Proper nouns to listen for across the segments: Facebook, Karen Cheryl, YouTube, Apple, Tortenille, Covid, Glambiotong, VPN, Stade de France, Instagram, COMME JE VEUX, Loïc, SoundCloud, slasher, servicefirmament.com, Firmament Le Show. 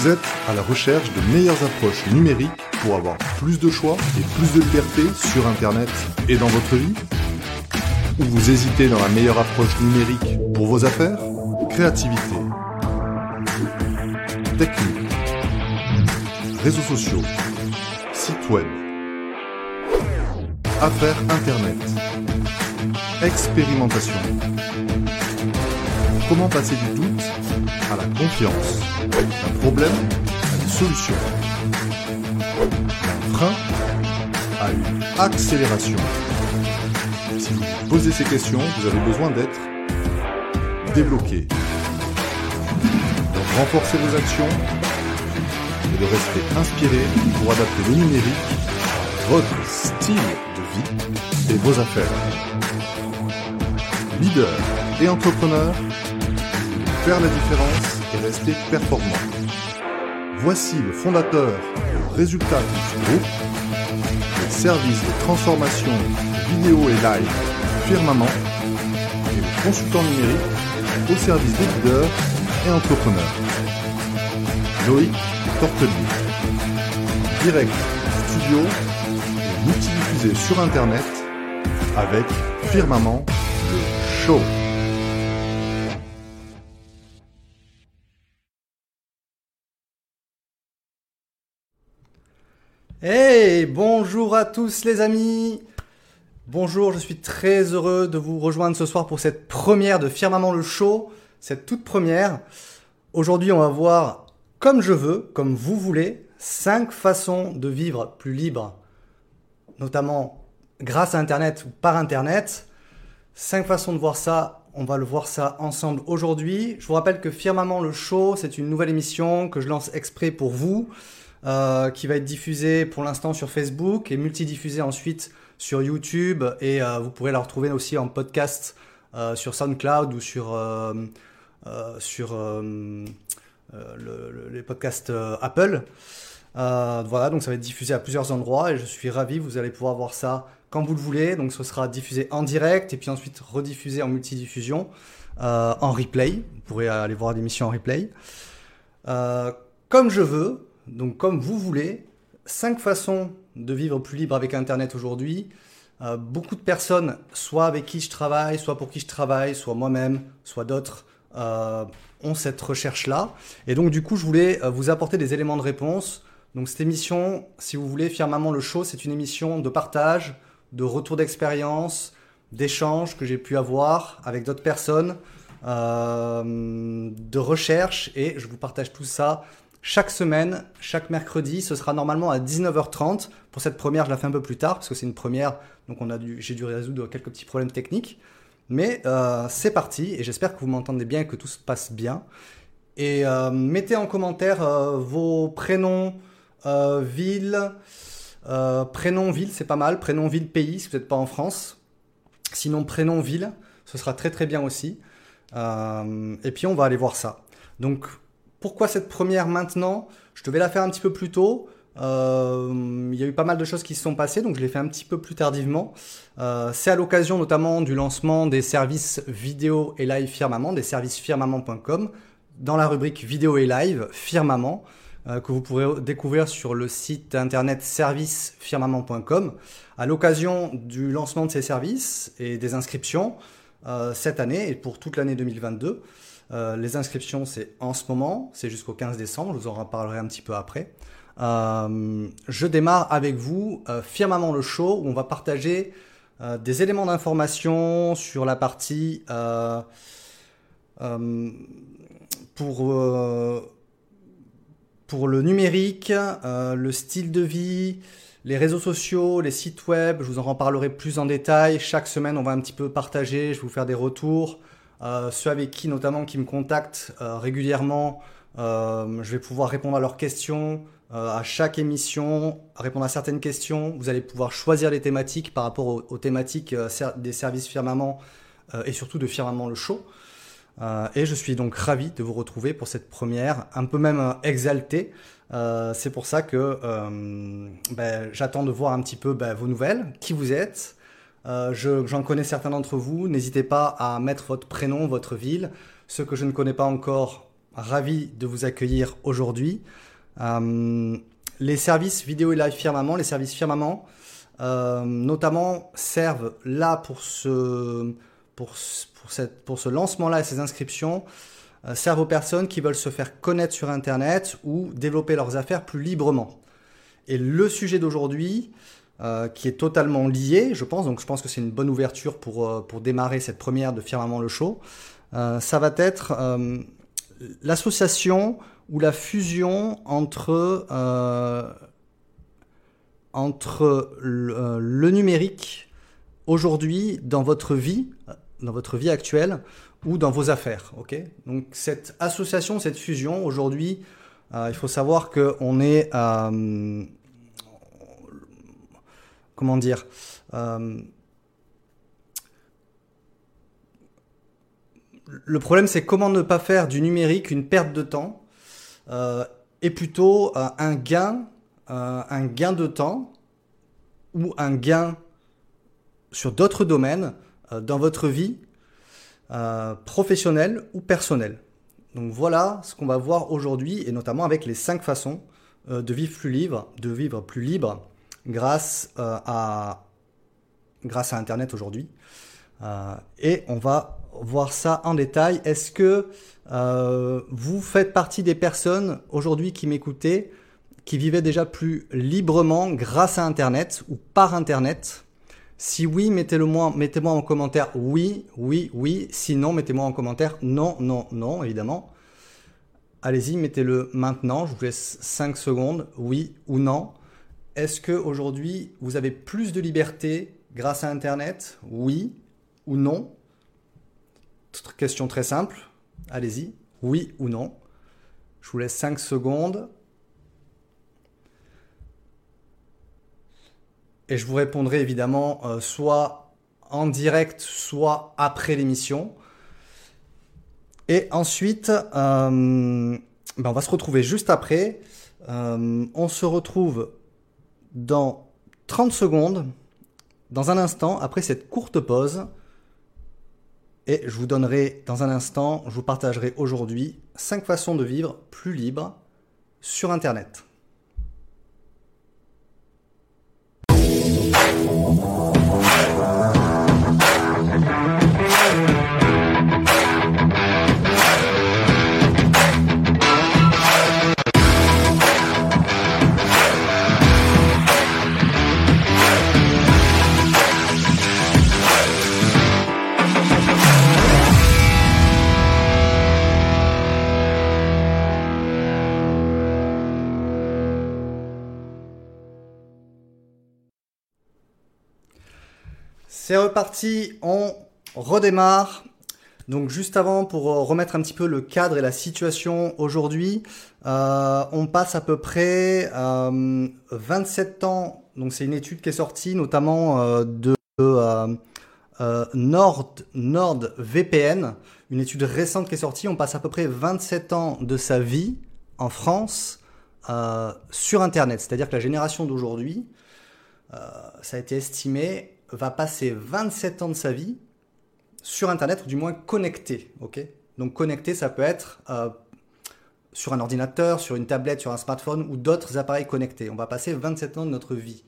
vous êtes à la recherche de meilleures approches numériques pour avoir plus de choix et plus de liberté sur Internet et dans votre vie ? Ou vous hésitez dans la meilleure approche numérique pour vos affaires ? Créativité, technique, réseaux sociaux, site web, affaires Internet, expérimentation. Comment passer du doute à la confiance, d'un problème à une solution, d'un frein à une accélération. Si vous vous posez ces questions, vous avez besoin d'être débloqué, de renforcer vos actions et de rester inspiré pour adapter le numérique à votre style de vie et vos affaires. Leader et entrepreneur, faire la différence et rester performant. Voici le fondateur et le résultat de ce groupe, le service de transformation vidéo et live Firmament et le consultant numérique au service des leaders et entrepreneurs. Loïc Tortenille, direct studio et multidiffusé sur Internet avec Firmament Le Show. Hey, bonjour à tous les amis. Bonjour, je suis très heureux de vous rejoindre ce soir pour cette première de Firmament Le Show, cette toute première. Aujourd'hui, on va voir comme je veux, comme vous voulez, 5 façons de vivre plus libre, notamment grâce à Internet ou par Internet. 5 façons de voir ça, on va le voir ça ensemble aujourd'hui. Je vous rappelle que Firmament Le Show, c'est une nouvelle émission que je lance exprès pour vous. Qui va être diffusé pour l'instant sur Facebook et multidiffusé ensuite sur YouTube et vous pourrez la retrouver aussi en podcast sur SoundCloud ou sur les podcasts Apple. Voilà, donc ça va être diffusé à plusieurs endroits et je suis ravi, vous allez pouvoir voir ça quand vous le voulez. Donc ce sera diffusé en direct et puis ensuite rediffusé en multidiffusion, en replay. Vous pourrez aller voir l'émission en replay. Comme je veux. Donc comme vous voulez, 5 façons de vivre plus libre avec Internet aujourd'hui. Beaucoup de personnes, soit avec qui je travaille, soit pour qui je travaille, soit moi-même, soit d'autres, ont cette recherche-là. Et donc du coup, je voulais vous apporter des éléments de réponse. Donc cette émission, si vous voulez, Firmament Le Show, c'est une émission de partage, de retour d'expérience, d'échanges que j'ai pu avoir avec d'autres personnes, de recherche, et je vous partage tout ça. Chaque semaine, chaque mercredi, ce sera normalement à 19h30. Pour cette première, je la fais un peu plus tard parce que c'est une première, donc j'ai dû résoudre quelques petits problèmes techniques. Mais c'est parti et j'espère que vous m'entendez bien et que tout se passe bien. Et mettez en commentaire vos prénoms, ville, prénom, ville, c'est pas mal. Prénom, ville, pays, si vous n'êtes pas en France. Sinon, prénom, ville, ce sera très très bien aussi. Et puis, on va aller voir ça. Donc, pourquoi cette première maintenant ? Je devais la faire un petit peu plus tôt. Il y a eu pas mal de choses qui se sont passées, donc je l'ai fait un petit peu plus tardivement. C'est à l'occasion notamment du lancement des services vidéo et live Firmament, des services firmament.com, dans la rubrique vidéo et live Firmament, que vous pourrez découvrir sur le site internet servicefirmament.com. À l'occasion du lancement de ces services et des inscriptions cette année et pour toute l'année 2022, les inscriptions, c'est en ce moment, c'est jusqu'au 15 décembre, je vous en reparlerai un petit peu après. Je démarre avec vous Firmament Le Show, où on va partager des éléments d'information sur la partie pour le numérique, le style de vie, les réseaux sociaux, les sites web. Je vous en reparlerai plus en détail. Chaque semaine, on va un petit peu partager, je vais vous faire des retours. Ceux avec qui notamment qui me contactent régulièrement, je vais pouvoir répondre à leurs questions à chaque émission, répondre à certaines questions. Vous allez pouvoir choisir les thématiques par rapport aux thématiques des services Firmament et surtout de Firmament Le Show. Et je suis donc ravi de vous retrouver pour cette première, un peu même exalté. C'est pour ça que j'attends de voir un petit peu vos nouvelles, qui vous êtes. J'en connais certains d'entre vous, n'hésitez pas à mettre votre prénom, votre ville. Ceux que je ne connais pas encore, ravi de vous accueillir aujourd'hui. Les services vidéo et live Firmament, les services Firmament, notamment, servent là pour ce lancement-là et ces inscriptions, servent aux personnes qui veulent se faire connaître sur Internet ou développer leurs affaires plus librement. Et le sujet d'aujourd'hui, qui est totalement lié, je pense, donc je pense que c'est une bonne ouverture pour démarrer cette première de Firmament Le Show, ça va être l'association ou la fusion entre le numérique aujourd'hui dans votre vie actuelle ou dans vos affaires. Okay, donc cette association, cette fusion, aujourd'hui, il faut savoir qu'on est... le problème, c'est comment ne pas faire du numérique une perte de temps et plutôt un gain de temps ou un gain sur d'autres domaines dans votre vie professionnelle ou personnelle. Donc voilà ce qu'on va voir aujourd'hui, et notamment avec les 5 façons de vivre plus libre grâce à Internet aujourd'hui. Et on va voir ça en détail. Est-ce que vous faites partie des personnes aujourd'hui qui m'écoutaient, qui vivaient déjà plus librement grâce à Internet ou par Internet? Si oui, mettez-moi en commentaire oui. Sinon, mettez-moi en commentaire non, évidemment. Allez-y, mettez-le maintenant. Je vous laisse 5 secondes, oui ou non. Est-ce qu'aujourd'hui, vous avez plus de liberté grâce à Internet? Oui ou non? Question très simple. Allez-y. Oui ou non? Je vous laisse 5 secondes. Et je vous répondrai évidemment soit en direct, soit après l'émission. Et ensuite, on va se retrouver juste après. On se retrouve... dans 30 secondes, dans un instant, après cette courte pause, et je vous donnerai dans un instant, je vous partagerai aujourd'hui 5 façons de vivre plus libre sur Internet. C'est reparti, on redémarre. Donc juste avant, pour remettre un petit peu le cadre et la situation aujourd'hui, on passe à peu près 27 ans. Donc c'est une étude qui est sortie notamment de Nord-Nord VPN, une étude récente qui est sortie. On passe à peu près 27 ans de sa vie en France sur Internet. C'est-à-dire que la génération d'aujourd'hui, ça a été estimé... va passer 27 ans de sa vie sur Internet, ou du moins connecté. Okay, donc connecté, ça peut être sur un ordinateur, sur une tablette, sur un smartphone ou d'autres appareils connectés. On va passer 27 ans de notre vie.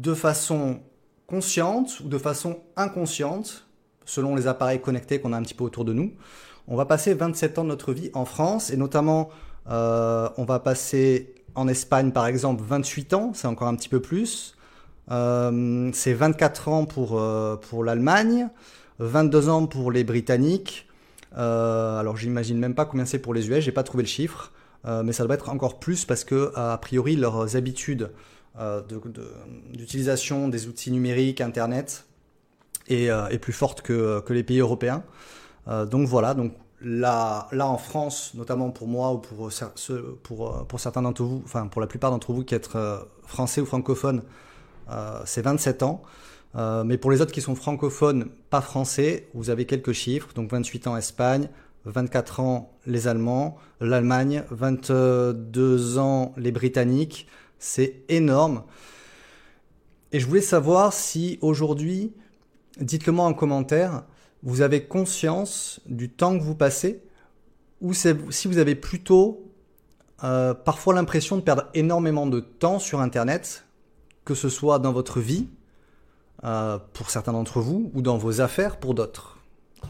De façon consciente ou de façon inconsciente, selon les appareils connectés qu'on a un petit peu autour de nous, on va passer 27 ans de notre vie en France, et notamment on va passer en Espagne par exemple 28 ans, c'est encore un petit peu plus. C'est 24 ans pour l'Allemagne, 22 ans pour les Britanniques. Alors j'imagine même pas combien c'est pour les US, j'ai pas trouvé le chiffre, mais ça doit être encore plus parce que a priori leurs habitudes d'utilisation des outils numériques, Internet, est plus forte que les pays européens. Donc voilà, donc là en France, notamment pour moi ou pour certains d'entre vous, enfin pour la plupart d'entre vous qui êtes français ou francophones. C'est 27 ans, mais pour les autres qui sont francophones, pas français, vous avez quelques chiffres, donc 28 ans Espagne, 24 ans les Allemands, l'Allemagne, 22 ans les Britanniques, c'est énorme. Et je voulais savoir si aujourd'hui, dites-le moi en commentaire, vous avez conscience du temps que vous passez ou si vous avez plutôt parfois l'impression de perdre énormément de temps sur Internet, que ce soit dans votre vie, pour certains d'entre vous, ou dans vos affaires pour d'autres.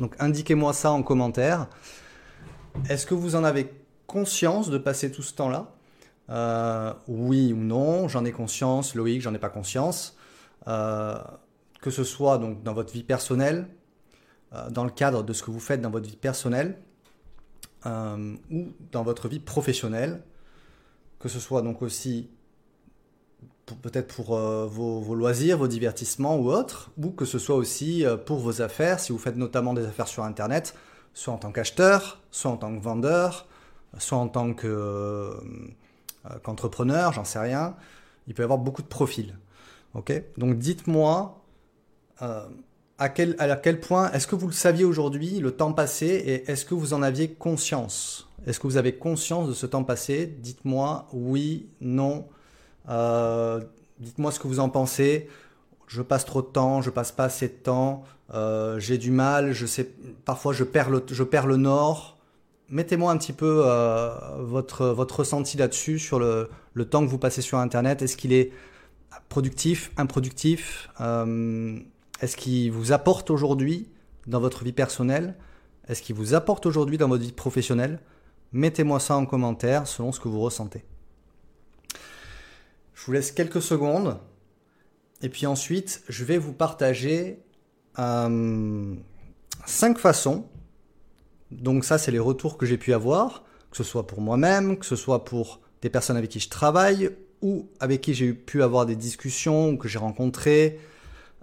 Donc indiquez-moi ça en commentaire. Est-ce que vous en avez conscience de passer tout ce temps-là ? Oui ou non, j'en ai conscience, Loïc, j'en ai pas conscience. Que ce soit donc dans votre vie personnelle, dans le cadre de ce que vous faites dans votre vie personnelle, ou dans votre vie professionnelle, que ce soit donc aussi pour vos loisirs, vos divertissements ou autres, ou que ce soit aussi pour vos affaires, si vous faites notamment des affaires sur Internet, soit en tant qu'acheteur, soit en tant que vendeur, soit en tant qu'entrepreneur, j'en sais rien. Il peut y avoir beaucoup de profils. Okay ? Donc dites-moi à quel point, est-ce que vous le saviez aujourd'hui, le temps passé, et est-ce que vous en aviez conscience ? Est-ce que vous avez conscience de ce temps passé ? Dites-moi oui, non, dites-moi ce que vous en pensez. Je passe trop de temps, je passe pas assez de temps, j'ai du mal, je sais, parfois je perds le nord. Mettez-moi un petit peu votre ressenti là-dessus, sur le temps que vous passez sur Internet. Est-ce qu'il est productif, improductif ? Est-ce qu'il vous apporte aujourd'hui dans votre vie personnelle ? Est-ce qu'il vous apporte aujourd'hui dans votre vie professionnelle ? Mettez-moi ça en commentaire selon ce que vous ressentez. Je vous laisse quelques secondes. Et puis ensuite, je vais vous partager 5 façons. Donc ça, c'est les retours que j'ai pu avoir, que ce soit pour moi-même, que ce soit pour des personnes avec qui je travaille ou avec qui j'ai pu avoir des discussions ou que j'ai rencontrées.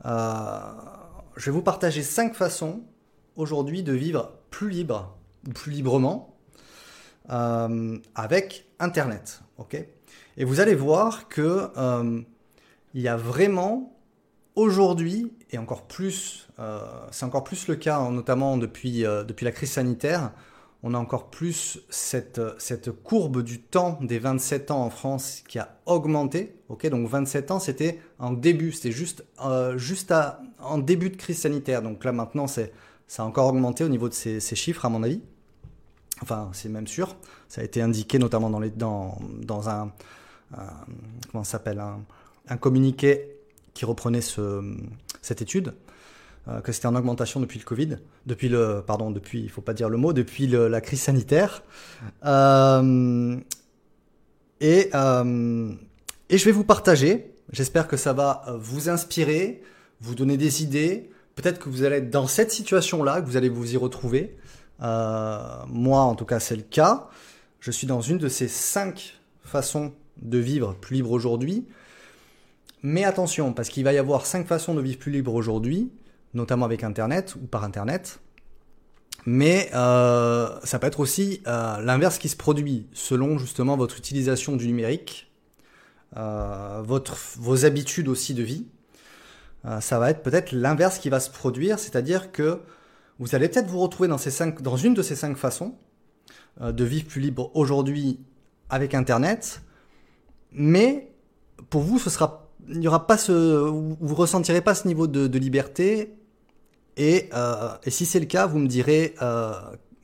Je vais vous partager 5 façons aujourd'hui de vivre plus libre ou plus librement avec Internet. Okay ? Et vous allez voir que il y a vraiment aujourd'hui, et encore plus, c'est encore plus le cas, notamment depuis la crise sanitaire, on a encore plus cette courbe du temps des 27 ans en France qui a augmenté. Okay, donc 27 ans, c'était en début, c'était juste en début de crise sanitaire. Donc là maintenant, ça a encore augmenté au niveau de ces chiffres à mon avis. Enfin, c'est même sûr. Ça a été indiqué notamment dans comment ça s'appelle, un communiqué qui reprenait cette étude, que c'était en augmentation depuis le Covid, depuis la crise sanitaire. Et je vais vous partager, j'espère que ça va vous inspirer, vous donner des idées, peut-être que vous allez être dans cette situation-là, que vous allez vous y retrouver. Moi, en tout cas, c'est le cas. Je suis dans une de ces 5 façons de vivre plus libre aujourd'hui. Mais attention, parce qu'il va y avoir 5 façons de vivre plus libre aujourd'hui, notamment avec Internet ou par Internet. Mais ça peut être aussi l'inverse qui se produit selon justement votre utilisation du numérique, vos habitudes aussi de vie. Ça va être peut-être l'inverse qui va se produire, c'est-à-dire que vous allez peut-être vous retrouver dans une de ces 5 façons de vivre plus libre aujourd'hui avec Internet. Mais pour vous, ce sera... Il y aura pas vous ressentirez pas ce niveau de liberté, et si c'est le cas, vous me direz,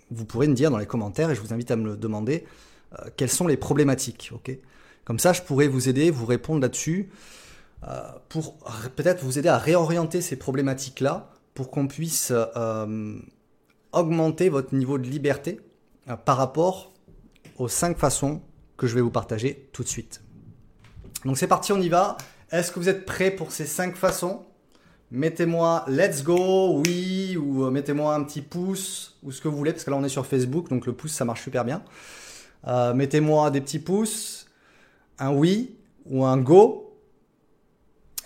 vous pourrez me dire dans les commentaires, et je vous invite à me le demander, quelles sont les problématiques, ok ? Comme ça, je pourrais vous aider, vous répondre là-dessus, pour peut-être vous aider à réorienter ces problématiques-là, pour qu'on puisse augmenter votre niveau de liberté par rapport aux 5 façons que je vais vous partager tout de suite. Donc c'est parti, on y va. Est-ce que vous êtes prêts pour ces 5 façons ? Mettez-moi « let's go », oui, ou mettez-moi un petit pouce, ou ce que vous voulez, parce que là on est sur Facebook, donc le pouce ça marche super bien. Mettez-moi des petits pouces, un « oui » ou un « go ».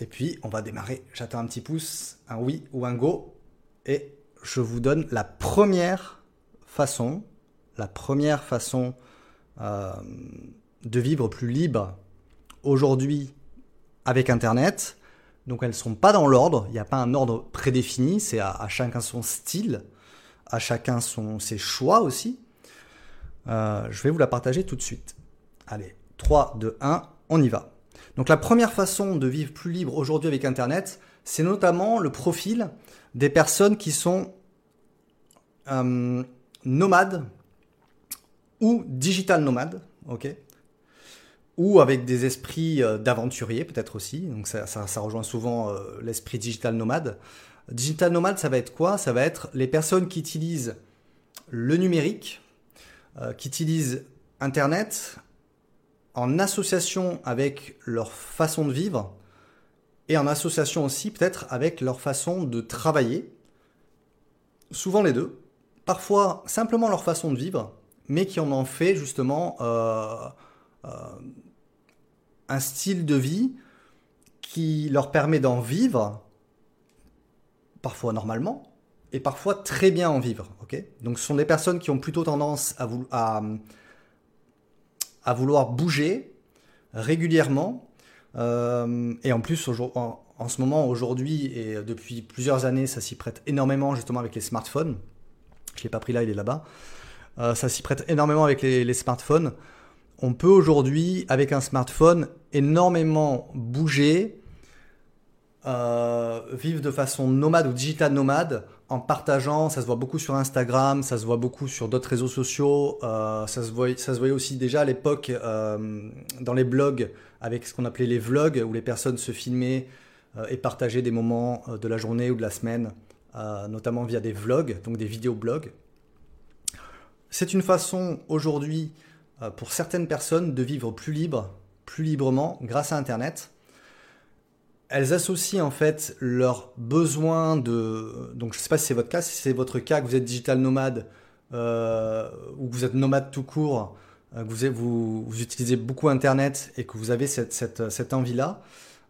Et puis on va démarrer. J'attends un petit pouce, un « oui » ou un « go ». Et je vous donne la première façon de vivre plus libre aujourd'hui avec Internet. Donc elles ne sont pas dans l'ordre, il n'y a pas un ordre prédéfini, c'est à chacun son style, à chacun ses choix aussi. Je vais vous la partager tout de suite. Allez, 3, 2, 1, on y va. Donc la première façon de vivre plus libre aujourd'hui avec Internet, c'est notamment le profil des personnes qui sont nomades ou digital nomade, ok, ou avec des esprits d'aventuriers peut-être aussi. Donc ça rejoint souvent l'esprit digital nomade. Digital nomade, ça va être quoi? Ça va être les personnes qui utilisent le numérique, qui utilisent Internet en association avec leur façon de vivre et en association aussi peut-être avec leur façon de travailler, souvent les deux, parfois simplement leur façon de vivre, mais qui en fait justement un style de vie qui leur permet d'en vivre, parfois normalement, et parfois très bien en vivre. Okay, donc ce sont des personnes qui ont plutôt tendance à vouloir bouger régulièrement, et en plus en ce moment, aujourd'hui et depuis plusieurs années, ça s'y prête énormément justement avec les smartphones. Je ne l'ai pas pris là, il est là-bas. Ça s'y prête énormément avec les smartphones. On peut aujourd'hui, avec un smartphone, énormément bouger, vivre de façon nomade ou digital nomade, en partageant. Ça se voit beaucoup sur Instagram, ça se voit beaucoup sur d'autres réseaux sociaux, ça se voyait aussi déjà à l'époque dans les blogs, avec ce qu'on appelait les vlogs, où les personnes se filmaient et partageaient des moments de la journée ou de la semaine, notamment via des vlogs, donc des vidéoblogs. C'est une façon aujourd'hui pour certaines personnes de vivre plus librement grâce à Internet. Elles associent en fait leurs besoins de... Donc je ne sais pas si c'est votre cas, si c'est votre cas que vous êtes digital nomade ou que vous êtes nomade tout court, que vous utilisez beaucoup Internet et que vous avez cette envie-là.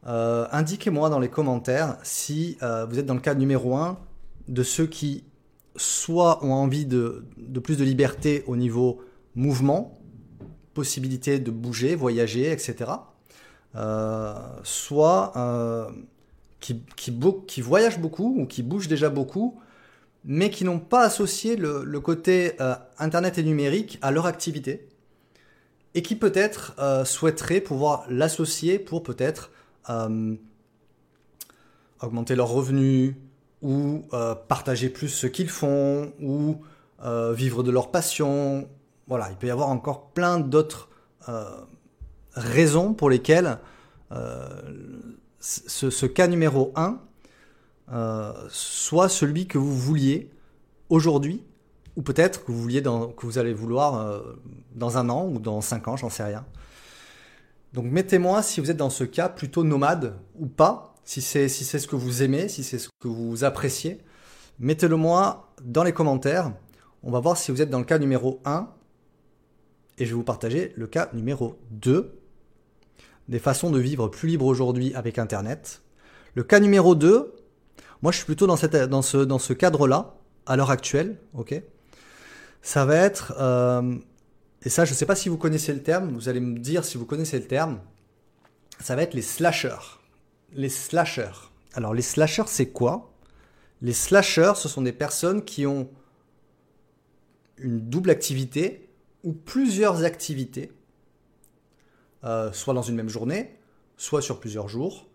Indiquez-moi dans les commentaires si vous êtes dans le cas numéro 1 de ceux qui soit ont envie de plus de liberté au niveau mouvement, possibilité de bouger, voyager, etc. Soit qui voyagent beaucoup ou qui bougent déjà beaucoup, mais qui n'ont pas associé le côté internet et numérique à leur activité et qui peut-être souhaiteraient pouvoir l'associer pour peut-être augmenter leurs revenus ou partager plus ce qu'ils font ou vivre de leur passion. Voilà, il peut y avoir encore plein d'autres raisons pour lesquelles ce cas numéro 1 soit celui que vous vouliez aujourd'hui, ou peut-être que vous allez vouloir dans un an ou dans 5 ans, j'en sais rien. Donc mettez-moi si vous êtes dans ce cas plutôt nomade ou pas, si c'est ce que vous aimez, si c'est ce que vous appréciez. Mettez-le moi dans les commentaires, on va voir si vous êtes dans le cas numéro 1. Et je vais vous partager le cas numéro 2, des façons de vivre plus libre aujourd'hui avec Internet. Le cas numéro 2, moi je suis plutôt dans ce cadre-là, à l'heure actuelle, ok. Ça va être, et ça je ne sais pas si vous connaissez le terme, vous allez me dire si vous connaissez le terme, ça va être les slashers. Les slashers. Alors les slashers, c'est quoi? Les slashers, ce sont des personnes qui ont une double activité, ou plusieurs activités, soit dans une même journée, soit sur plusieurs jours.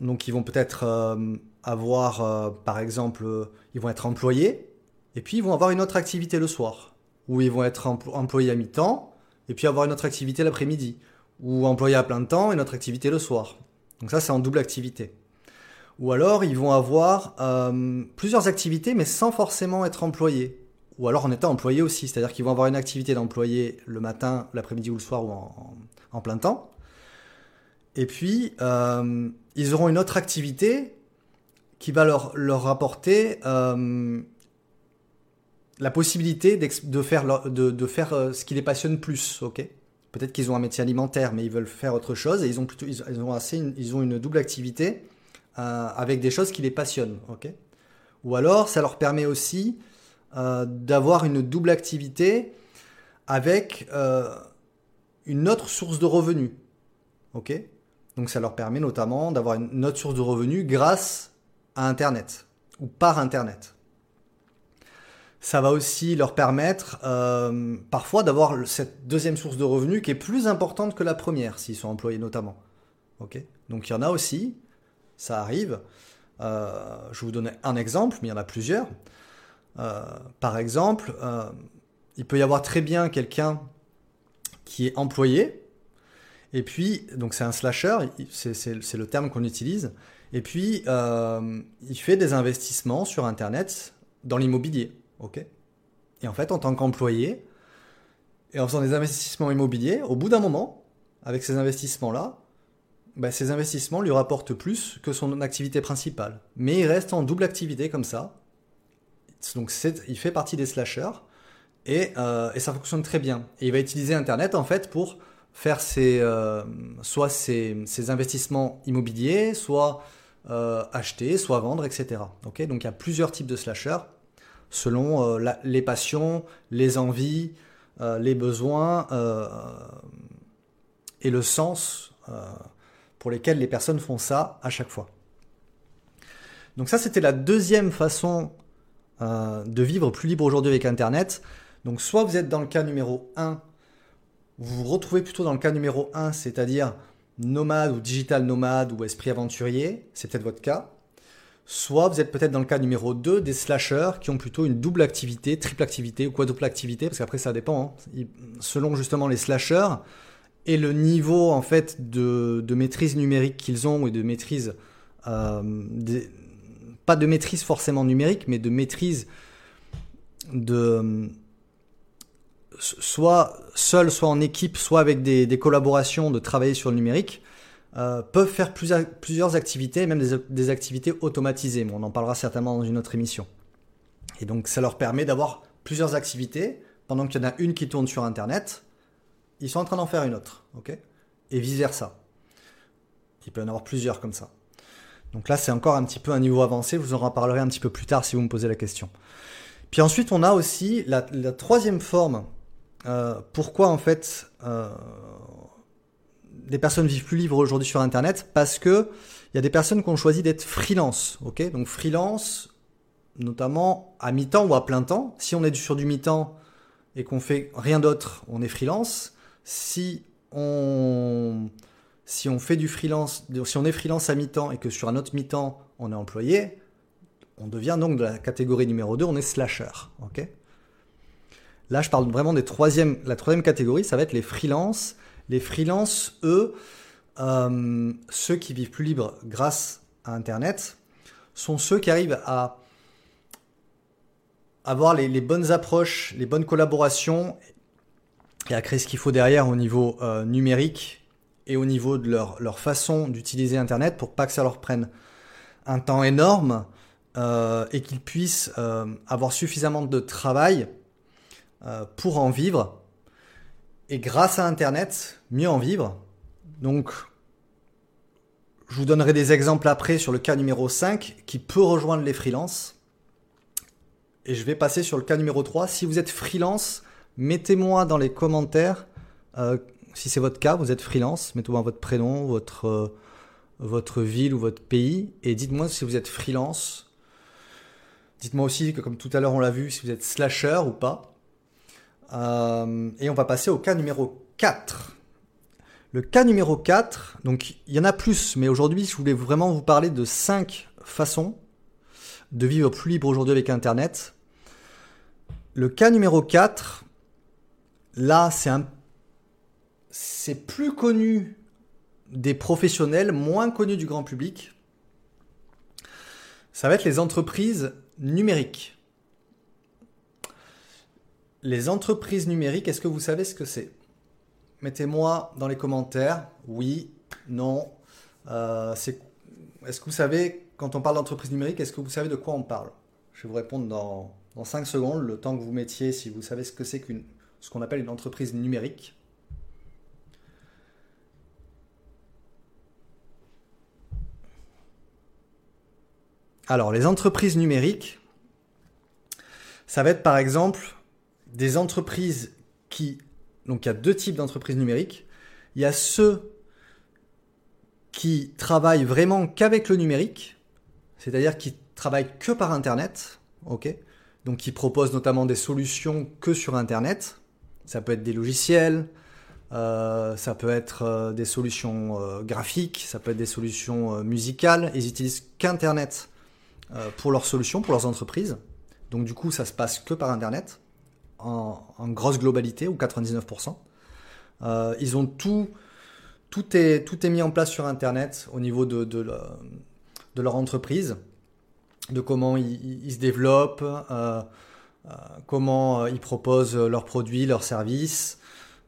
Donc ils vont peut-être avoir, par exemple, ils vont être employés, et puis ils vont avoir une autre activité le soir, ou ils vont être employés à mi-temps, et puis avoir une autre activité l'après-midi, ou employés à plein temps et une autre activité le soir. Donc ça, c'est en double activité. Ou alors, ils vont avoir plusieurs activités, mais sans forcément être employés. Ou alors en étant employé aussi, c'est-à-dire qu'ils vont avoir une activité d'employé le matin, l'après-midi ou le soir ou en plein temps. Et puis, ils auront une autre activité qui va leur apporter la possibilité de faire ce qui les passionne plus. Okay, peut-être qu'ils ont un métier alimentaire, mais ils veulent faire autre chose et ils ont une double activité avec des choses qui les passionnent. Okay, ou alors, ça leur permet aussi d'avoir une double activité avec une autre source de revenus. Okay, donc ça leur permet notamment d'avoir une autre source de revenus grâce à Internet ou par Internet. Ça va aussi leur permettre parfois d'avoir cette deuxième source de revenus qui est plus importante que la première, s'ils sont employés notamment. Okay, donc il y en a aussi, ça arrive. Je vous donne un exemple, mais il y en a plusieurs. Par exemple, il peut y avoir très bien quelqu'un qui est employé, et puis, donc c'est un slasher, c'est le terme qu'on utilise, et puis il fait des investissements sur Internet dans l'immobilier, ok ? Et en fait, en tant qu'employé, et en faisant des investissements immobiliers, au bout d'un moment, avec ces investissements-là, ben, ces investissements lui rapportent plus que son activité principale. Mais il reste en double activité comme ça. Donc il fait partie des slashers et ça fonctionne très bien. Et il va utiliser Internet en fait pour faire ses investissements immobiliers, soit acheter, soit vendre, etc. Okay, donc il y a plusieurs types de slashers selon les passions, les envies, les besoins et le sens pour lesquels les personnes font ça à chaque fois. Donc ça, c'était la deuxième façon de vivre plus libre aujourd'hui avec Internet. Donc soit vous êtes dans le cas numéro 1, vous vous retrouvez plutôt dans le cas numéro 1, c'est-à-dire nomade ou digital nomade ou esprit aventurier, c'est peut-être votre cas. Soit vous êtes peut-être dans le cas numéro 2 des slasheurs qui ont plutôt une double activité, triple activité ou quadruple activité, parce qu'après ça dépend, hein. Selon justement les slasheurs, et le niveau en fait de maîtrise numérique qu'ils ont, ou de maîtrise, pas de maîtrise forcément numérique, mais de maîtrise de soit seul, soit en équipe, soit avec des collaborations, de travailler sur le numérique, peuvent faire plusieurs activités, même des activités automatisées. Bon, on en parlera certainement dans une autre émission. Et donc ça leur permet d'avoir plusieurs activités, pendant qu'il y en a une qui tourne sur Internet, ils sont en train d'en faire une autre, ok ? Et vice-versa. Il peut y en avoir plusieurs comme ça. Donc là, c'est encore un petit peu un niveau avancé. Je vous en reparlerai un petit peu plus tard si vous me posez la question. Puis ensuite, on a aussi la troisième forme. Pourquoi, en fait, des personnes vivent plus libres aujourd'hui sur Internet ? Parce qu'il y a des personnes qui ont choisi d'être freelance, ok ? Donc freelance, notamment à mi-temps ou à plein temps. Si on est sur du mi-temps et qu'on fait rien d'autre, on est freelance. Si on fait du freelance, si on est freelance à mi-temps et que sur un autre mi-temps, on est employé, on devient donc de la catégorie numéro 2, on est slasher. Okay ? Là, je parle vraiment la troisième catégorie, ça va être les freelances. Les freelances, eux, ceux qui vivent plus libres grâce à Internet, sont ceux qui arrivent à avoir les bonnes approches, les bonnes collaborations et à créer ce qu'il faut derrière au niveau numérique et au niveau de leur façon d'utiliser Internet pour pas que ça leur prenne un temps énorme et qu'ils puissent avoir suffisamment de travail pour en vivre et grâce à Internet, mieux en vivre. Donc, je vous donnerai des exemples après sur le cas numéro 5 qui peut rejoindre les freelances. Et je vais passer sur le cas numéro 3. Si vous êtes freelance, mettez-moi dans les commentaires, si c'est votre cas, vous êtes freelance, mettez-moi votre prénom, votre ville ou votre pays, et dites-moi si vous êtes freelance. Dites-moi aussi que, comme tout à l'heure on l'a vu, si vous êtes slasher ou pas. Et on va passer au cas numéro 4. Le cas numéro 4, donc il y en a plus, mais aujourd'hui je voulais vraiment vous parler de 5 façons de vivre plus libre aujourd'hui avec Internet. Le cas numéro 4, là, c'est plus connu des professionnels, moins connu du grand public. Ça va être les entreprises numériques. Les entreprises numériques, est-ce que vous savez ce que c'est ? Mettez-moi dans les commentaires, oui, non. Est-ce que vous savez, quand on parle d'entreprise numérique, est-ce que vous savez de quoi on parle ? Je vais vous répondre dans 5 secondes, le temps que vous mettiez, si vous savez ce que c'est ce qu'on appelle une entreprise numérique. Alors, les entreprises numériques, ça va être par exemple des entreprises donc il y a 2 types d'entreprises numériques. Il y a ceux qui travaillent vraiment qu'avec le numérique, c'est-à-dire qui travaillent que par Internet, ok ? Donc, ils proposent notamment des solutions que sur Internet. Ça peut être des logiciels, ça peut être des solutions graphiques, ça peut être des solutions musicales. Ils utilisent qu'Internet pour leurs solutions, pour leurs entreprises. Donc, du coup, ça se passe que par Internet, en grosse globalité, ou 99%. Ils ont tout est mis en place sur Internet au niveau de leur entreprise, de comment ils se développent, comment ils proposent leurs produits, leurs services,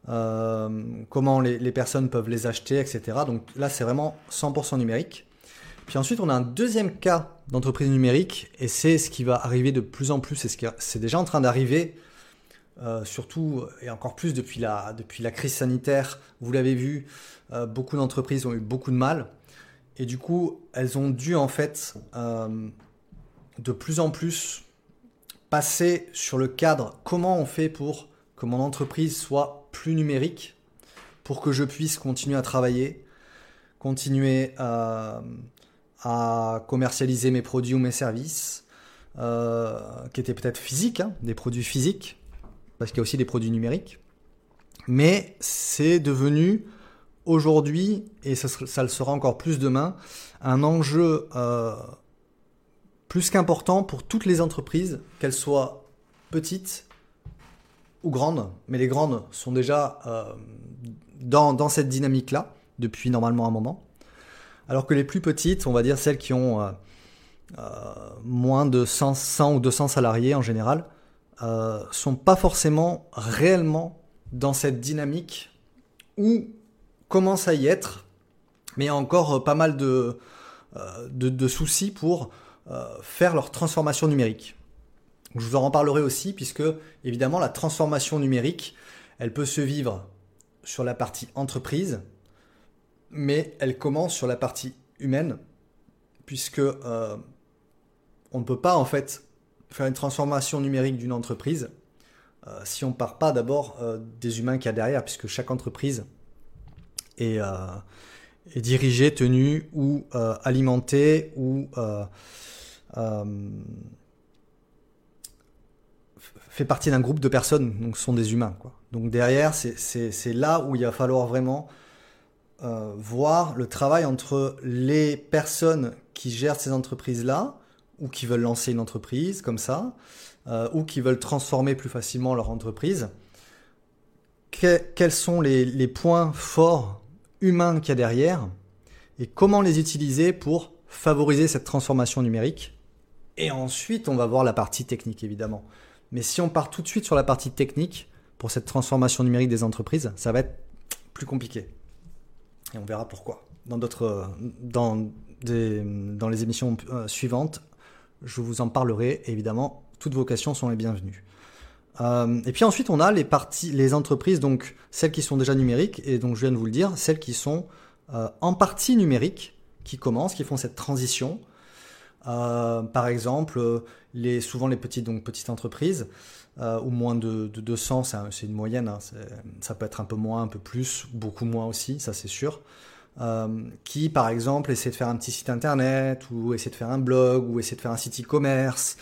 comment les personnes peuvent les acheter, etc. Donc là, c'est vraiment 100% numérique. Puis ensuite, on a un deuxième cas d'entreprise numérique, et c'est ce qui va arriver de plus en plus, et c'est déjà en train d'arriver, surtout et encore plus depuis la crise sanitaire. Vous l'avez vu, beaucoup d'entreprises ont eu beaucoup de mal, et du coup, elles ont dû en fait de plus en plus passer sur le cadre comment on fait pour que mon entreprise soit plus numérique, pour que je puisse continuer à travailler, continuer à commercialiser mes produits ou mes services, qui étaient peut-être physiques, des produits physiques, parce qu'il y a aussi des produits numériques. Mais c'est devenu aujourd'hui, et ça le sera encore plus demain, un enjeu plus qu'important pour toutes les entreprises, qu'elles soient petites ou grandes. Mais les grandes sont déjà dans cette dynamique-là depuis normalement un moment. Alors que les plus petites, on va dire celles qui ont moins de 100 ou 200 salariés en général, sont pas forcément réellement dans cette dynamique, ou commencent à y être, mais encore pas mal de soucis pour faire leur transformation numérique. Donc, je vous en reparlerai aussi, puisque évidemment la transformation numérique, elle peut se vivre sur la partie entreprise, mais elle commence sur la partie humaine, puisque on ne peut pas en fait faire une transformation numérique d'une entreprise si on ne part pas d'abord des humains qu'il y a derrière, puisque chaque entreprise est dirigée, tenue ou alimentée ou fait partie d'un groupe de personnes, donc ce sont des humains, quoi. Donc derrière, c'est là où il va falloir vraiment voir le travail entre les personnes qui gèrent ces entreprises-là, ou qui veulent lancer une entreprise comme ça, ou qui veulent transformer plus facilement leur entreprise. Quels sont les points forts humains qu'il y a derrière, et comment les utiliser pour favoriser cette transformation numérique. Et ensuite, on va voir la partie technique, évidemment. Mais si on part tout de suite sur la partie technique pour cette transformation numérique des entreprises, ça va être plus compliqué. Et on verra pourquoi. Dans les émissions suivantes, je vous en parlerai. Évidemment, toutes vos questions sont les bienvenues. Et puis ensuite, on a les entreprises, donc celles qui sont déjà numériques, et donc je viens de vous le dire, celles qui sont en partie numériques, qui commencent, qui font cette transition. Par exemple, souvent les petites entreprises, ou moins de 200, c'est une moyenne, ça peut être un peu moins, un peu plus, beaucoup moins aussi, ça c'est sûr, qui par exemple essaient de faire un petit site internet, ou essaient de faire un blog, ou essaient de faire un site e-commerce,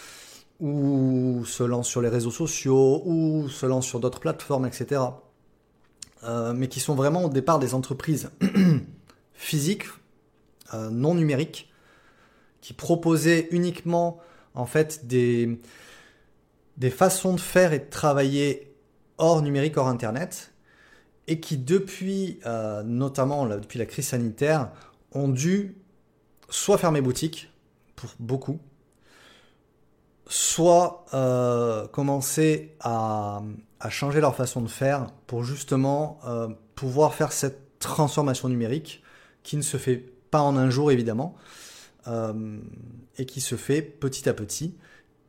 ou se lancent sur les réseaux sociaux, ou se lancent sur d'autres plateformes, etc. Mais qui sont vraiment au départ des entreprises physiques, non numériques, qui proposaient uniquement en fait des façons de faire et de travailler hors numérique, hors internet, et qui depuis, notamment depuis la crise sanitaire, ont dû soit fermer boutique, pour beaucoup, soit commencer à changer leur façon de faire pour justement pouvoir faire cette transformation numérique qui ne se fait pas en un jour évidemment, et qui se fait petit à petit,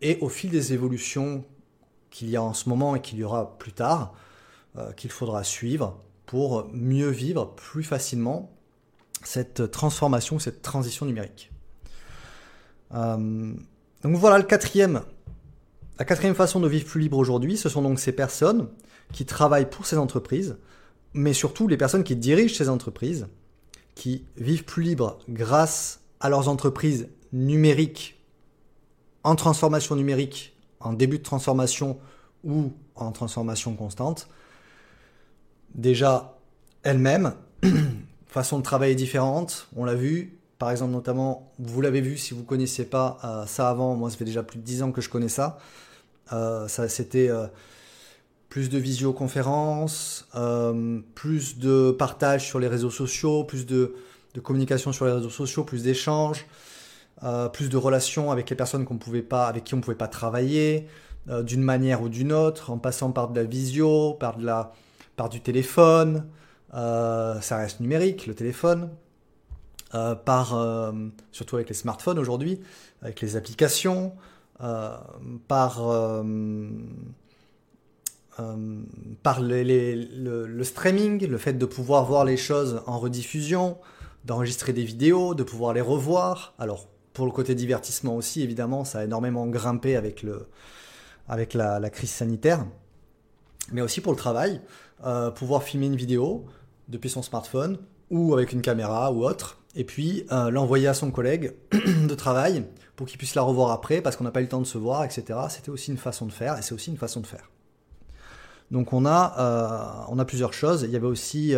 et au fil des évolutions qu'il y a en ce moment et qu'il y aura plus tard, qu'il faudra suivre pour mieux vivre plus facilement cette transformation, cette transition numérique. Donc voilà la quatrième façon de vivre plus libre aujourd'hui, ce sont donc ces personnes qui travaillent pour ces entreprises, mais surtout les personnes qui dirigent ces entreprises, qui vivent plus libres grâce à leurs entreprises numériques, en transformation numérique, en début de transformation ou en transformation constante, déjà elles-mêmes, façon de travailler différente, on l'a vu, par exemple notamment, vous l'avez vu si vous ne connaissez pas ça avant, moi ça fait déjà plus de 10 ans que je connais ça, ça c'était plus de visioconférences, plus de partage sur les réseaux sociaux, plus de communication sur les réseaux sociaux, plus d'échanges, plus de relations avec les personnes avec qui on ne pouvait pas travailler, d'une manière ou d'une autre, en passant par de la visio, par du téléphone, ça reste numérique, le téléphone, surtout avec les smartphones aujourd'hui, avec les applications, par le streaming, le fait de pouvoir voir les choses en rediffusion, d'enregistrer des vidéos, de pouvoir les revoir. Alors, pour le côté divertissement aussi, évidemment, ça a énormément grimpé avec la crise sanitaire. Mais aussi pour le travail, pouvoir filmer une vidéo depuis son smartphone ou avec une caméra ou autre, et puis l'envoyer à son collègue de travail pour qu'il puisse la revoir après parce qu'on n'a pas eu le temps de se voir, etc. C'était aussi une façon de faire, et c'est aussi une façon de faire. Donc on a plusieurs choses. Il y a aussi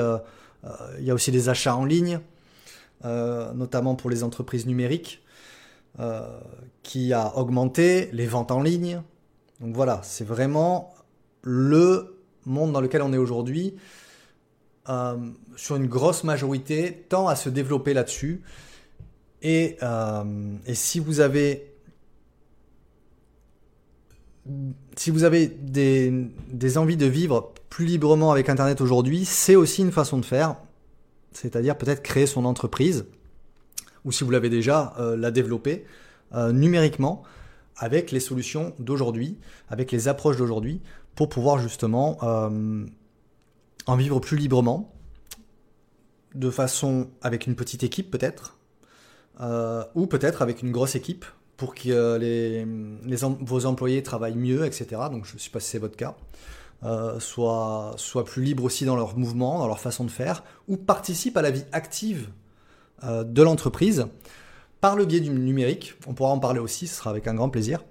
des achats en ligne, notamment pour les entreprises numériques, qui a augmenté, les ventes en ligne. Donc voilà, c'est vraiment le monde dans lequel on est aujourd'hui, sur une grosse majorité, tend à se développer là-dessus. Et si vous avez des envies de vivre plus librement avec Internet aujourd'hui, c'est aussi une façon de faire, c'est-à-dire peut-être créer son entreprise, ou si vous l'avez déjà, la développer numériquement, avec les solutions d'aujourd'hui, avec les approches d'aujourd'hui, pour pouvoir justement en vivre plus librement, de façon avec une petite équipe peut-être, ou peut-être avec une grosse équipe, pour que vos employés travaillent mieux, etc. Donc je ne sais pas si c'est votre cas, soient plus libres aussi dans leurs mouvements, dans leur façon de faire, ou participent à la vie active de l'entreprise par le biais du numérique. On pourra en parler aussi, ce sera avec un grand plaisir.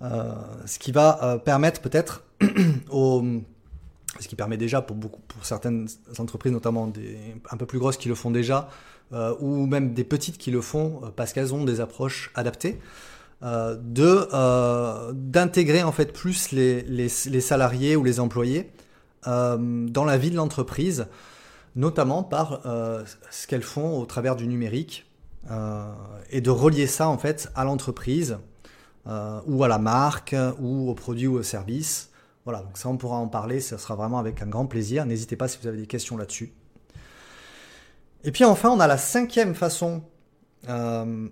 Ce qui va permettre peut-être ce qui permet déjà pour certaines entreprises, notamment un peu plus grosses qui le font déjà, ou même des petites qui le font parce qu'elles ont des approches adaptées, d'intégrer en fait plus les salariés ou les employés dans la vie de l'entreprise, notamment par ce qu'elles font au travers du numérique, et de relier ça en fait à l'entreprise, ou à la marque, ou aux produits ou aux services. Voilà, donc ça on pourra en parler, ça sera vraiment avec un grand plaisir. N'hésitez pas si vous avez des questions là-dessus. Et puis enfin, on a la 5e façon de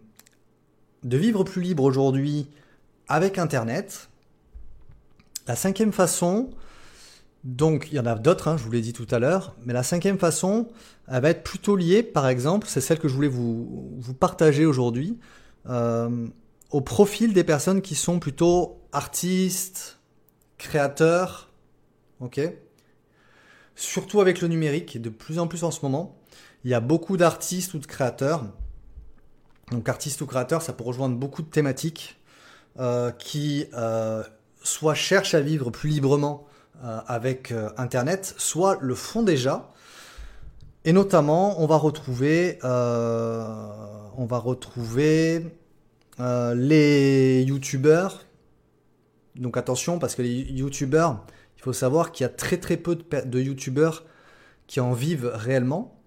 vivre plus libre aujourd'hui avec Internet. La 5e façon, donc il y en a d'autres, je vous l'ai dit tout à l'heure, mais la 5e façon, elle va être plutôt liée, par exemple, c'est celle que je voulais vous partager aujourd'hui, au profil des personnes qui sont plutôt artistes, créateurs, ok. Surtout avec le numérique, et de plus en plus en ce moment, il y a beaucoup d'artistes ou de créateurs. Donc artistes ou créateurs, ça peut rejoindre beaucoup de thématiques qui soit cherchent à vivre plus librement avec Internet, soit le font déjà. Et notamment, on va retrouver les youtubeurs. Donc attention, parce que les youtubeurs, il faut savoir qu'il y a très très peu de youtubeurs qui en vivent réellement,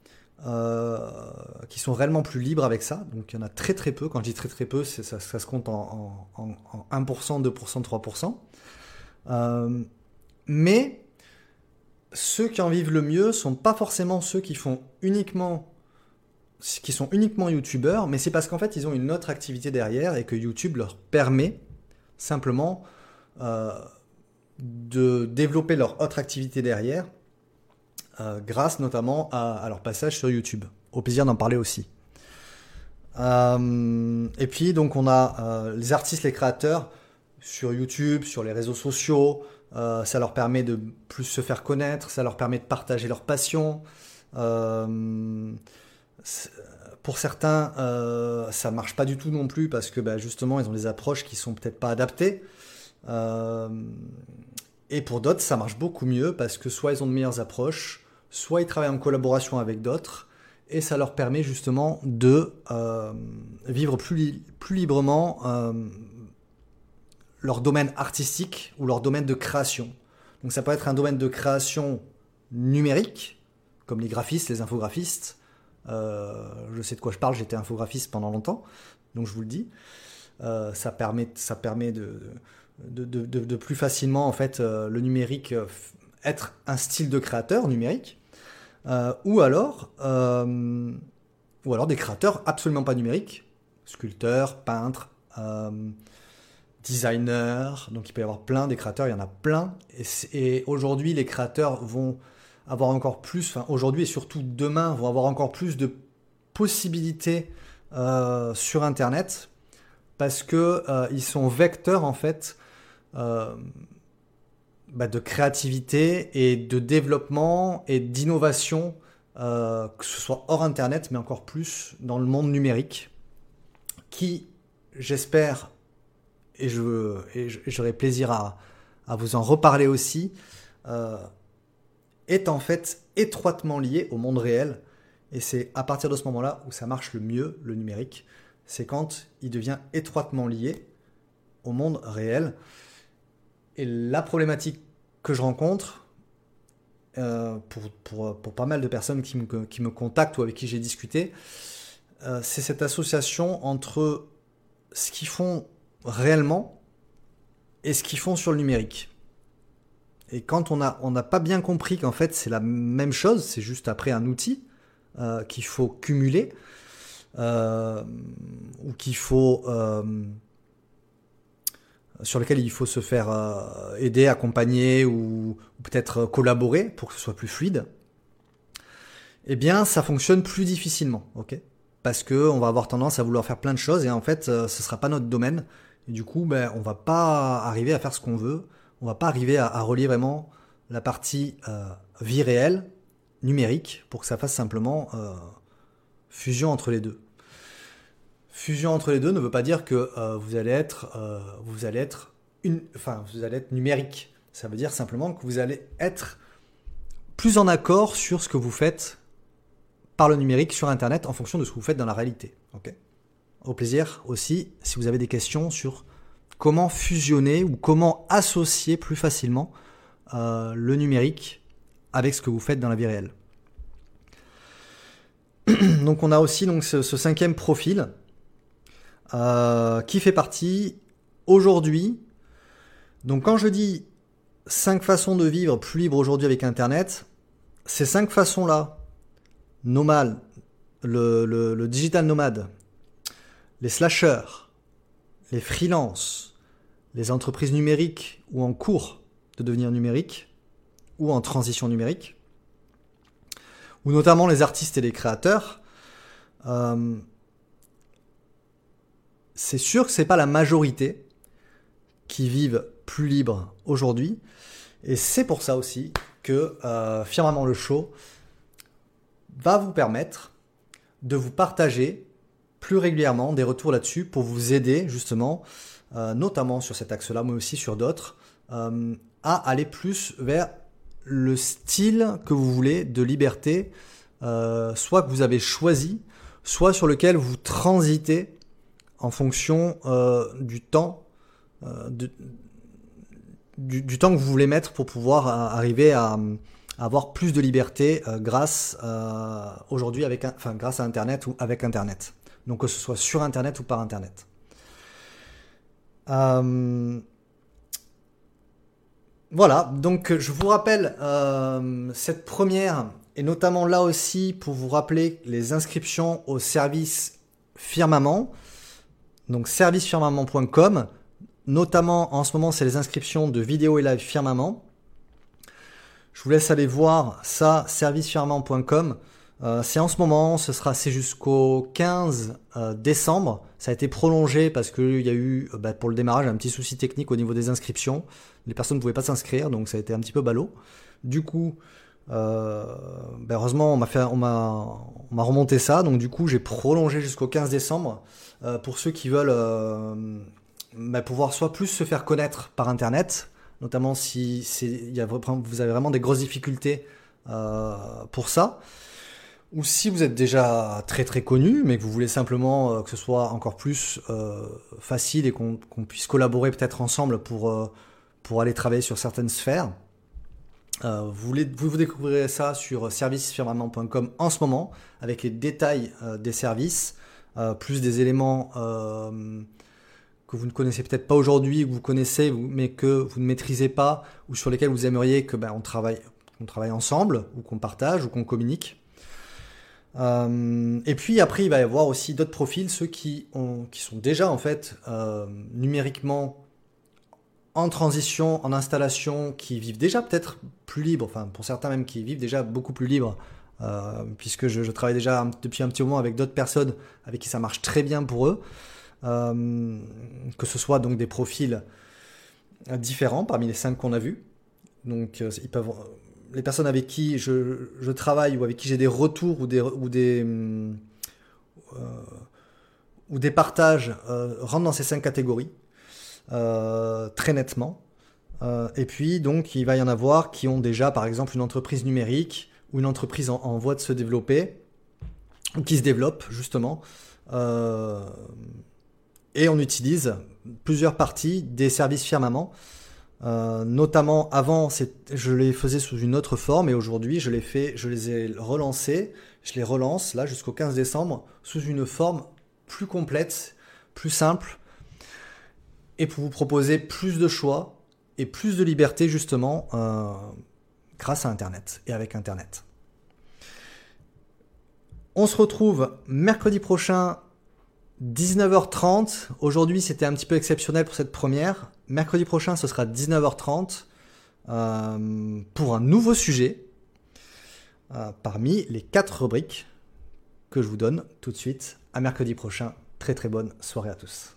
qui sont réellement plus libres avec ça. Donc il y en a très très peu. Quand je dis très très peu, ça se compte en 1%, 2%, 3%. Mais ceux qui en vivent le mieux ne sont pas forcément ceux qui sont uniquement youtubeurs, mais c'est parce qu'en fait ils ont une autre activité derrière et que YouTube leur permet simplement de développer leur autre activité derrière, grâce notamment à leur passage sur YouTube. Au plaisir d'en parler aussi. Et puis donc on a les artistes, les créateurs sur YouTube, sur les réseaux sociaux, ça leur permet de plus se faire connaître, ça leur permet de partager leur passion. Pour certains, ça marche pas du tout non plus parce que justement ils ont des approches qui sont peut-être pas adaptées. Et pour d'autres, ça marche beaucoup mieux parce que soit ils ont de meilleures approches, soit ils travaillent en collaboration avec d'autres et ça leur permet justement de vivre plus librement leur domaine artistique ou leur domaine de création. Donc ça peut être un domaine de création numérique, comme les graphistes, les infographistes. Je sais de quoi je parle, j'étais infographiste pendant longtemps, donc je vous le dis. Ça permet de plus facilement, en fait, le numérique, être un style de créateur numérique, ou alors des créateurs absolument pas numériques, sculpteurs, peintres, designers. Donc il peut y avoir plein des créateurs, il y en a plein. Et aujourd'hui, les créateurs vont avoir encore plus, enfin aujourd'hui et surtout demain, vont avoir encore plus de possibilités sur Internet, parce que ils sont vecteurs, en fait, de créativité et de développement et d'innovation, que ce soit hors Internet, mais encore plus dans le monde numérique, qui, j'espère, et j'aurai plaisir à vous en reparler aussi, est en fait étroitement lié au monde réel. Et c'est à partir de ce moment-là où ça marche le mieux, le numérique. C'est quand il devient étroitement lié au monde réel. Et la problématique que je rencontre, pour pas mal de personnes qui me contactent ou avec qui j'ai discuté, c'est cette association entre ce qu'ils font réellement et ce qu'ils font sur le numérique. Et quand on n'a pas bien compris qu'en fait c'est la même chose, c'est juste après un outil qu'il faut cumuler, ou qu'il faut sur lequel il faut se faire aider, accompagner ou peut-être collaborer pour que ce soit plus fluide, eh bien ça fonctionne plus difficilement, ok ? Parce qu'on va avoir tendance à vouloir faire plein de choses et en fait ce sera pas notre domaine, et du coup on va pas arriver à faire ce qu'on veut, on va pas arriver à relier vraiment la partie vie réelle, numérique, pour que ça fasse simplement fusion entre les deux. Fusion entre les deux ne veut pas dire que vous allez être numérique. Ça veut dire simplement que vous allez être plus en accord sur ce que vous faites par le numérique sur Internet en fonction de ce que vous faites dans la réalité. Okay ? Au plaisir aussi, si vous avez des questions sur comment fusionner ou comment associer plus facilement le numérique avec ce que vous faites dans la vie réelle. Donc on a aussi ce cinquième profil, qui fait partie aujourd'hui. Donc quand je dis 5 façons de vivre plus libre aujourd'hui avec Internet, ces 5 façons-là, nomade, le digital nomade, les slasheurs, les freelances, les entreprises numériques ou en cours de devenir numérique ou en transition numérique, ou notamment les artistes et les créateurs, c'est sûr que c'est pas la majorité qui vivent plus libre aujourd'hui, et c'est pour ça aussi que Firmament Le Show va vous permettre de vous partager plus régulièrement des retours là-dessus pour vous aider justement, notamment sur cet axe-là, mais aussi sur d'autres, à aller plus vers le style que vous voulez de liberté, soit que vous avez choisi, soit sur lequel vous transitez en fonction du temps, du temps que vous voulez mettre pour pouvoir arriver à avoir plus de liberté grâce à Internet ou avec Internet. Donc que ce soit sur Internet ou par Internet. Voilà, donc je vous rappelle cette première, et notamment là aussi pour vous rappeler les inscriptions au service Firmament, donc servicefirmament.com, notamment en ce moment c'est les inscriptions de vidéos et live Firmament. Je vous laisse aller voir ça, servicefirmament.com. C'est en ce moment, c'est jusqu'au 15 décembre. Ça a été prolongé parce qu'il y a eu, pour le démarrage, un petit souci technique au niveau des inscriptions. Les personnes ne pouvaient pas s'inscrire, donc ça a été un petit peu ballot. Du coup, heureusement, on m'a remonté ça. Donc du coup, j'ai prolongé jusqu'au 15 décembre pour ceux qui veulent pouvoir soit plus se faire connaître par Internet, notamment vous avez vraiment des grosses difficultés pour ça, ou si vous êtes déjà très très connu mais que vous voulez simplement que ce soit encore plus facile et qu'on puisse collaborer peut-être ensemble pour aller travailler sur certaines sphères, Vous découvrirez ça sur servicefirmament.com en ce moment, avec les détails des services, plus des éléments que vous ne connaissez peut-être pas aujourd'hui, que vous connaissez mais que vous ne maîtrisez pas, ou sur lesquels vous aimeriez que on travaille ensemble, ou qu'on partage, ou qu'on communique. Et puis après, il va y avoir aussi d'autres profils, ceux qui sont déjà en fait numériquement en transition, en installation, qui vivent déjà peut-être plus libre, enfin pour certains même qui vivent déjà beaucoup plus libre, puisque je travaille déjà depuis un petit moment avec d'autres personnes avec qui ça marche très bien pour eux, que ce soit donc des profils différents parmi les 5 qu'on a vus. Donc les personnes avec qui je travaille ou avec qui j'ai des retours ou des partages rentrent dans ces 5 catégories très nettement. Et puis donc il va y en avoir qui ont déjà par exemple une entreprise numérique ou une entreprise en voie de se développer ou qui se développe justement. Et on utilise plusieurs parties des services Firmament. Notamment avant, je les faisais sous une autre forme et aujourd'hui je les relance là jusqu'au 15 décembre sous une forme plus complète, plus simple et pour vous proposer plus de choix et plus de liberté justement grâce à Internet et avec Internet. On se retrouve mercredi prochain 19h30. Aujourd'hui, c'était un petit peu exceptionnel pour cette première. Mercredi prochain, ce sera 19h30 pour un nouveau sujet parmi les 4 rubriques que je vous donne tout de suite. À mercredi prochain. Très très bonne soirée à tous.